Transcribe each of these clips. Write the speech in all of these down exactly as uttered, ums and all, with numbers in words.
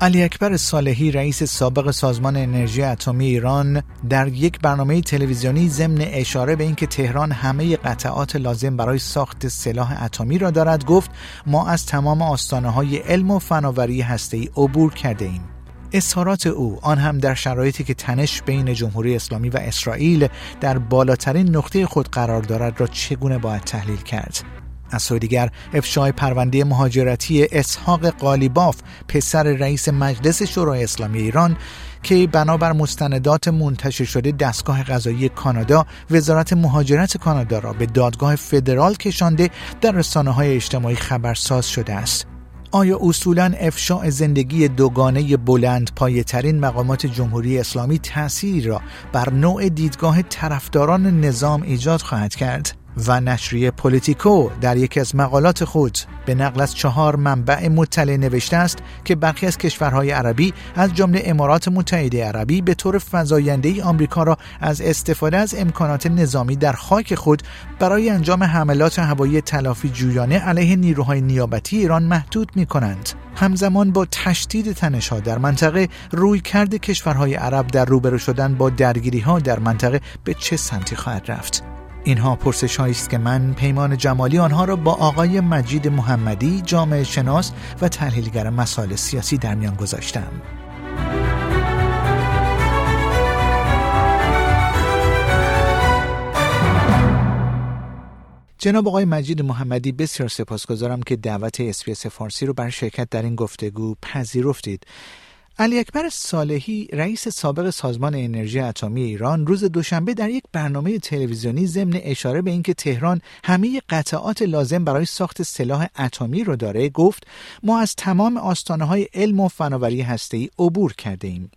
علی اکبر صالحی، رئیس سابق سازمان انرژی اتمی ایران، در یک برنامه تلویزیونی ضمن اشاره به اینکه تهران همه قطعات لازم برای ساخت سلاح اتمی را دارد، گفت ما از تمام آستانه‌های علم و فناوری هسته‌ای عبور کرده ایم. اظهارات او، آن هم در شرایطی که تنش بین جمهوری اسلامی و اسرائیل در بالاترین نقطه خود قرار دارد، را چگونه باید تحلیل کرد؟ از سوی دیگر، افشای پرونده مهاجرتی اسحاق قالیباف، پسر رئیس مجلس شورای اسلامی ایران، که بنابر مستندات منتشر شده دستگاه قضایی کانادا وزارت مهاجرت کانادا را به دادگاه فدرال کشانده، در رسانه‌های اجتماعی خبرساز شده است. آیا اصولاً افشاء زندگی دوگانه بلندپایه‌ترین مقامات جمهوری اسلامی تأثیری را بر نوع دیدگاه طرفداران نظام ایجاد خواهد کرد؟ و نشریه پولیتیکو در یکی از مقالات خود به نقل از چهار منبع مطلع نوشته است که برخی از کشورهای عربی از جمله امارات متحده عربی به طور فزاینده‌ای آمریکا را از استفاده از امکانات نظامی در خاک خود برای انجام حملات هوایی تلافی جویانه علیه نیروهای نیابتی ایران محدود می‌کنند. همزمان با تشدید تنش‌ها در منطقه، رویکرد کشورهای عرب در روبرو شدن با درگیری‌ها در منطقه به چه سمتی خواهد رفت؟ اینها پرسش‌هایی است که من پیمان جمالی آنها را با آقای مجید محمدی، جامعه شناس و تحلیلگر مسائل سیاسی، در میان گذاشتم. جناب آقای مجید محمدی، بسیار سپاسگزارم که دعوت اس‌بی‌اس فارسی رو برای شرکت در این گفتگو پذیرفتید. علی اکبر صالحی، رئیس سابق سازمان انرژی اتمی ایران، روز دوشنبه در یک برنامه تلویزیونی ضمن اشاره به اینکه تهران همه قطعات لازم برای ساخت سلاح اتمی رو داره، گفت ما از تمام آستانه‌های علم و فناوری هسته‌ای عبور کرده ایم.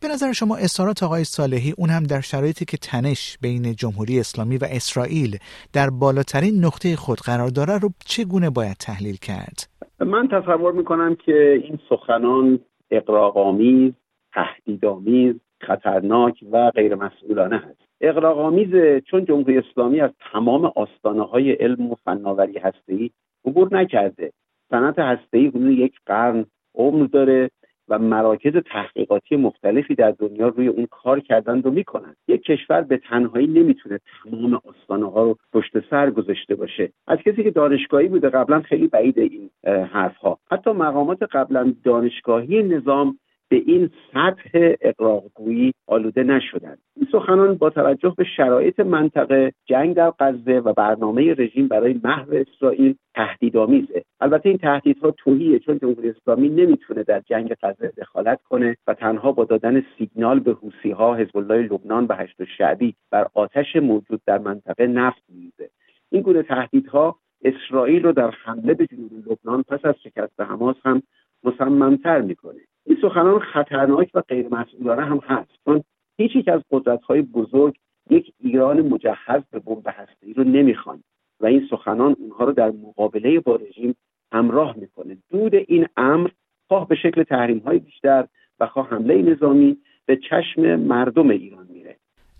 به نظر شما اصرارات آقای صالحی، اون هم در شرایطی که تنش بین جمهوری اسلامی و اسرائیل در بالاترین نقطه خود قرار داره، رو چگونه باید تحلیل کرد؟ من تصور می‌کنم که این سخنان اغراق‌آمیز، تهدیدآمیز، خطرناک و غیرمسئولانه است. اغراق‌آمیز چون جمهوری اسلامی از تمام آستانه‌های علم و فناوری هسته‌ای عبور نکرده. صنعت هسته‌ای حدود یک قرن عمر داره و مراکز تحقیقاتی مختلفی در دنیا روی اون کار کردن رو میکنن. یک کشور به تنهایی نمیتونه تمام آستانه‌ها رو پشت سر گذاشته باشه. از کسی که دانشگاهی بوده قبلا خیلی بعیده این حرفها. حتی مقامات قبلا دانشگاهی نظام به این سطح اغراق‌گویی آلوده نشدند. این سخنان با توجه به شرایط منطقه، جنگ در غزه و برنامه رژیم برای محو اسرائیل تهدیدآمیزه. البته این تهدیدها توهیه، چون جمهوری اسلامی نمیتونه در جنگ غزه دخالت کنه و تنها با دادن سیگنال به حوثی‌ها، حزب الله لبنان و هشت شعبی بر آتش موجود در منطقه نفت می‌ریزه. این گونه تهدیدها اسرائیل رو در حمله به جنوب لبنان پس از شکست حماس هم مصمم‌تر می‌کنه. این سخنان خطرناک و غیرمسئولانه هم هست، چون هیچ یک از قدرت‌های بزرگ یک ایران مجهز به بمب هسته‌ای رو نمی‌خوان و این سخنان اونها رو در مقابله با رژیم همراه می‌کنه. دود این امر، خواه به شکل تحریم‌های بیشتر و خواه حمله نظامی، به چشم مردم ایران میره.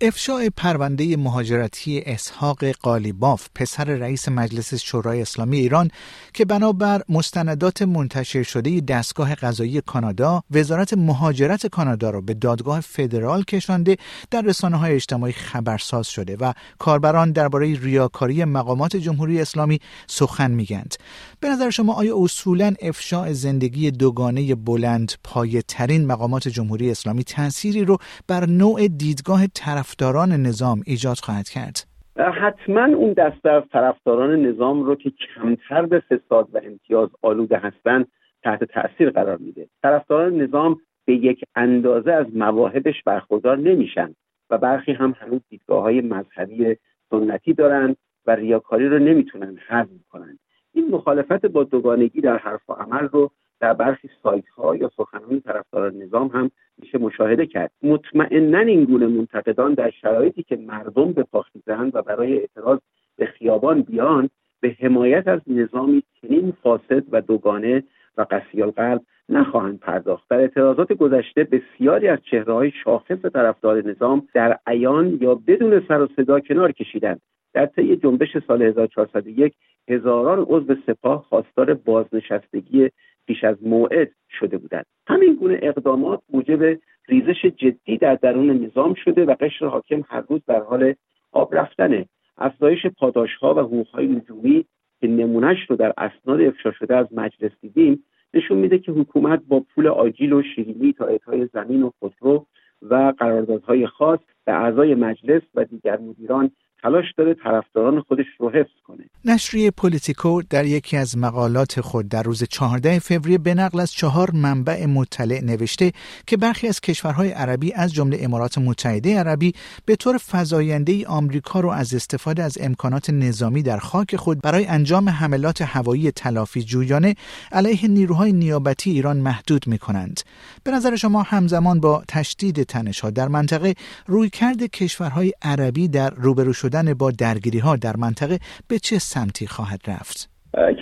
افشای پرونده مهاجرتی اسحاق قالیباف، پسر رئیس مجلس شورای اسلامی ایران، که بنابر مستندات منتشر شده دستگاه قضایی کانادا وزارت مهاجرت کانادا را به دادگاه فدرال کشانده، در رسانه‌های اجتماعی خبرساز شده و کاربران درباره ریاکاری مقامات جمهوری اسلامی سخن میگند. به نظر شما آیا اصولاً افشای زندگی دوگانه بلند پایه‌ترین مقامات جمهوری اسلامی تأثیری رو بر نوع دیدگاه طرف طرفداران نظام ایجاد خواهد کرد؟ حتما اون دسته از طرفداران نظام رو که کمتر به فساد و امتیاز آلوده هستن تحت تأثیر قرار میده. طرفداران نظام به یک اندازه از مواهبش برخوردار نمیشن و برخی هم هنوز دیدگاه‌های مذهبی سنتی دارن و ریاکاری رو نمیتونن حذف کنن. این مخالفت با دوگانگی در حرف و عمل رو در برخی سایت‌ها یا سخنان طرفداران نظام هم میشه مشاهده کرد. مطمئناً این گونه منتقدان در شرایطی که مردم به پا خیزند و برای اعتراض به خیابان بیان، به حمایت از نظامی چنین فاسد و دوگانه و قسی‌القلب نخواهند پرداخت. در اعتراضات گذشته بسیاری از چهره‌های شاخص طرفدار نظام در عیان یا بدون سر و صدا کنار کشیدند. در طی جنبش سال هزار و چهارصد و یک هزاران عضو سپاه خواستار بازنشستگی پیش از موعد شده بودند. همین گونه اقدامات موجب ریزش جدی در درون نظام شده و قشر حاکم هر روز در حال آب رفتنه. افزایش پاداش‌ها و حقوق‌های نجومی که نمونهش رو در اسناد افشا شده از مجلس دیدیم نشون میده که حکومت با پول آجیل و شیرینی تا اعطای زمین و خودرو و قراردادهای خاص به اعضای مجلس و دیگر مدیران تلاش داره طرفداران خودش رو حفظ کنه. نشریه پولیتیکو در یکی از مقالات خود در روز چهاردهم فوریه به نقل از چهار منبع مطلع نوشته که برخی از کشورهای عربی از جمله امارات متحده عربی به طور فزاینده‌ای آمریکا رو از استفاده از امکانات نظامی در خاک خود برای انجام حملات هوایی تلافی جویانه علیه نیروهای نیابتی ایران محدود می‌کنند. به نظر شما همزمان با تشدید تنش‌ها در منطقه، رویکرد کشورهای عربی در روبرو شدن با درگیری‌ها در منطقه به چه سمتی خواهد رفت؟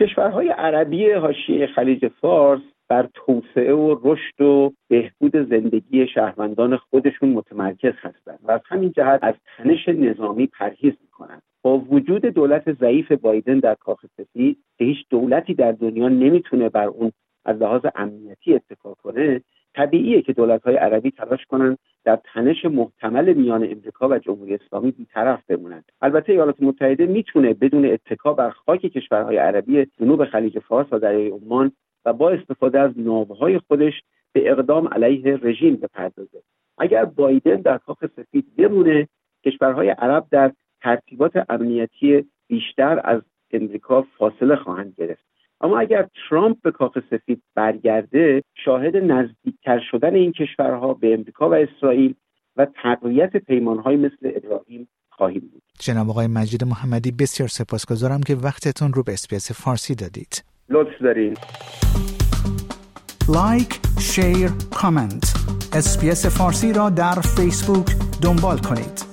کشورهای عربی حاشیه خلیج فارس بر توسعه و رشد و بهبود زندگی شهروندان خودشون متمرکز هستند و از همین جهت از تنش نظامی پرهیز می‌کنند. با وجود دولت ضعیف بایدن در کاخ سفید که هیچ دولتی در دنیا نمیتونه بر اون از لحاظ امنیتی اتکا کنه، طبیعیه که دولت‌های عربی تلاش کنند در تنش محتمل میان امریکا و جمهوری اسلامی بی‌طرف بمونند. البته ایالات متحده میتونه بدون اتکا بر خاک کشورهای عربی جنوب خلیج فارس و دریای عمان و با استفاده از ناوهای خودش به اقدام علیه رژیم بپردازه. اگر بایدن در کاخ سفید بمونه، کشورهای عرب در ترتیبات امنیتی بیشتر از امریکا فاصله خواهند گرفت. اما اگر ترامپ به کاخ سفید برگرده، شاهد نزدیکتر شدن این کشورها به امریکا و اسرائیل و تقویت پیمان‌های مثل ابراهیم خواهیم بود. جناب آقای مجید محمدی، بسیار سپاسگزارم که وقتتون رو به اس‌بی‌اس فارسی دادید. لطف دارین. لایک، شیر، کامنت. اس‌بی‌اس فارسی را در فیسبوک دنبال کنید.